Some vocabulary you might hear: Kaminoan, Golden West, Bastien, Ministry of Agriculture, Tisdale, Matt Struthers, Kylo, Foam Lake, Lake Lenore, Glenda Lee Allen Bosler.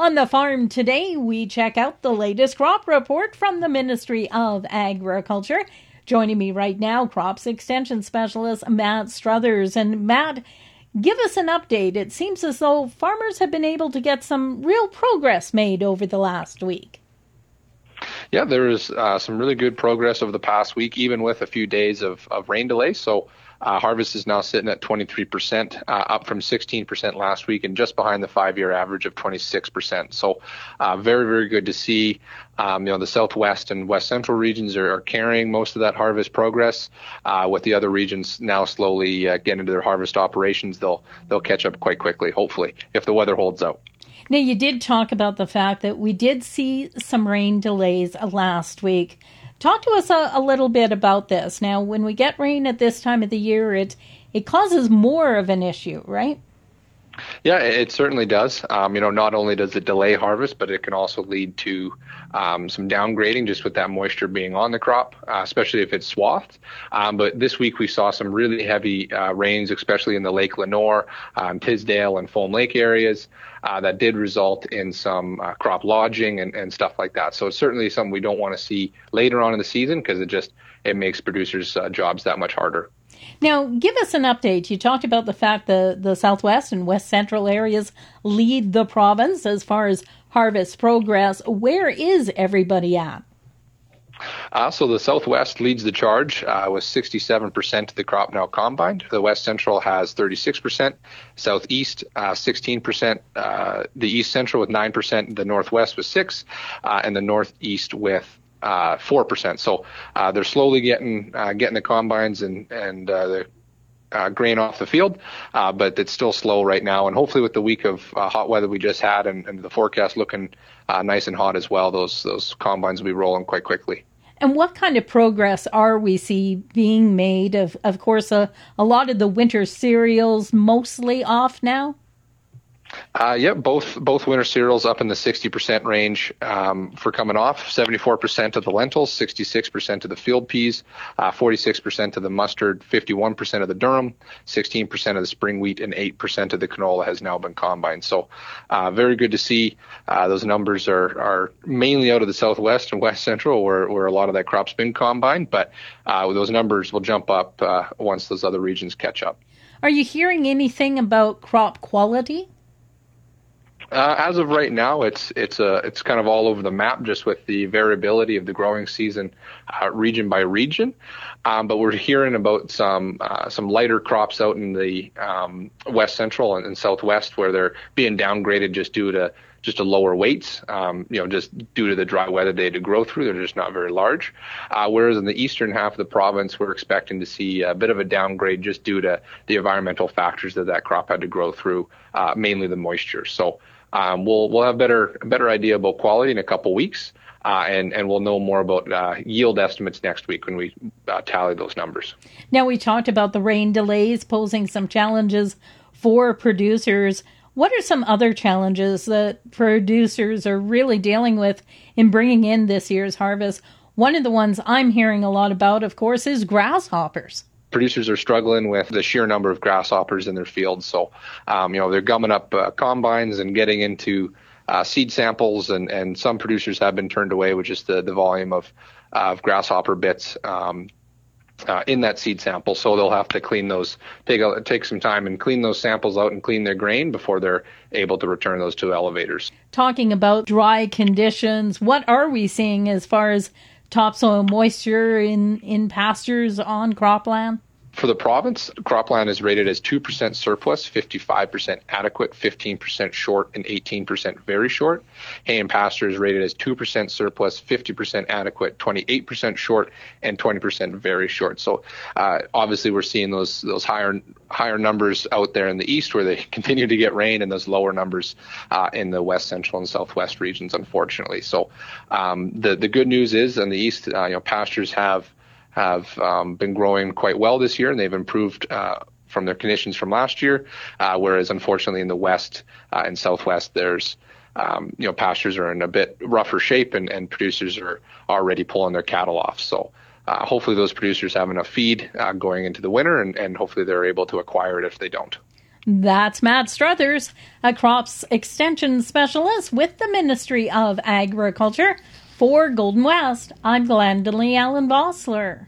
On the farm today, we check out the latest crop report from the Ministry of Agriculture. Joining me right now, Crops Extension Specialist Matt Struthers. And Matt, give us an update. It seems as though farmers have been able to get some real progress made over the last week. Yeah, there is some really good progress over the past week, even with a few days of rain delays. So harvest is now sitting at 23%, up from 16% last week and just behind the five-year average of 26%. So very, very good to see. The Southwest and West Central regions are carrying most of that harvest progress, with the other regions now slowly getting into their harvest operations. They'll catch up quite quickly, hopefully, if the weather holds out. Now, you did talk about the fact that we did see some rain delays last week. Talk to us a little bit about this. Now, when we get rain at this time of the year, it causes more of an issue, right? Yeah, it certainly does. Not only does it delay harvest, but it can also lead to some downgrading just with that moisture being on the crop, especially if it's swathed. But this week we saw some really heavy rains, especially in the Lake Lenore, Tisdale and Foam Lake areas that did result in some crop lodging and stuff like that. So it's certainly something we don't want to see later on in the season because it makes producers' jobs that much harder. Now, give us an update. You talked about the fact the Southwest and West Central areas lead the province as far as harvest progress. Where is everybody at? So the Southwest leads the charge with 67% of the crop now combined. The West Central has 36%, Southeast 16%, the East Central with 9%, the Northwest with 6%, and the Northeast with 4%. So they're slowly getting the combines and the grain off the field, but it's still slow right now. And hopefully with the week of hot weather we just had and the forecast looking nice and hot as well, those combines will be rolling quite quickly. And what kind of progress are we seeing being made? Of course, a lot of the winter cereals mostly off now? Both winter cereals up in the 60% range for coming off, 74% of the lentils, 66% of the field peas, 46% of the mustard, 51% of the durum, 16% of the spring wheat, and 8% of the canola has now been combined. So very good to see. Those numbers are mainly out of the Southwest and West Central where a lot of that crop's been combined, but those numbers will jump up once those other regions catch up. Are you hearing anything about crop quality? As of right now, it's kind of all over the map, just with the variability of the growing season, region by region. But we're hearing about some lighter crops out in the West Central and Southwest, where they're being downgraded just due to just a lower weights, just due to the dry weather they had to grow through. They're just not very large. Whereas in the eastern half of the province, we're expecting to see a bit of a downgrade just due to the environmental factors that crop had to grow through, mainly the moisture. So we'll have a better idea about quality in a couple weeks, and we'll know more about yield estimates next week when we tally those numbers. Now, we talked about the rain delays posing some challenges for producers. What are some other challenges that producers are really dealing with in bringing in this year's harvest? One of the ones I'm hearing a lot about, of course, is grasshoppers. Producers are struggling with the sheer number of grasshoppers in their fields. So, they're gumming up combines and getting into seed samples, and some producers have been turned away with just the volume of grasshopper bits in that seed sample, so they'll have to clean those, take some time and clean those samples out and clean their grain before they're able to return those to elevators. Talking about dry conditions, what are we seeing as far as topsoil moisture in pastures on cropland? For the province, cropland is rated as 2% surplus, 55% adequate, 15% short, and 18% very short. Hay and pasture is rated as 2% surplus, 50% adequate, 28% short, and 20% very short. So obviously we're seeing those higher numbers out there in the east where they continue to get rain, and those lower numbers in the West Central and Southwest regions, unfortunately. So the good news is in the east, pastures have been growing quite well this year, and they've improved from their conditions from last year, whereas unfortunately in the West and Southwest, there's pastures are in a bit rougher shape, and producers are already pulling their cattle off. So hopefully those producers have enough feed going into the winter, and hopefully they're able to acquire it if they don't. That's Matt Struthers, a crops extension specialist with the Ministry of Agriculture. For Golden West, I'm Glenda Lee Allen Bosler.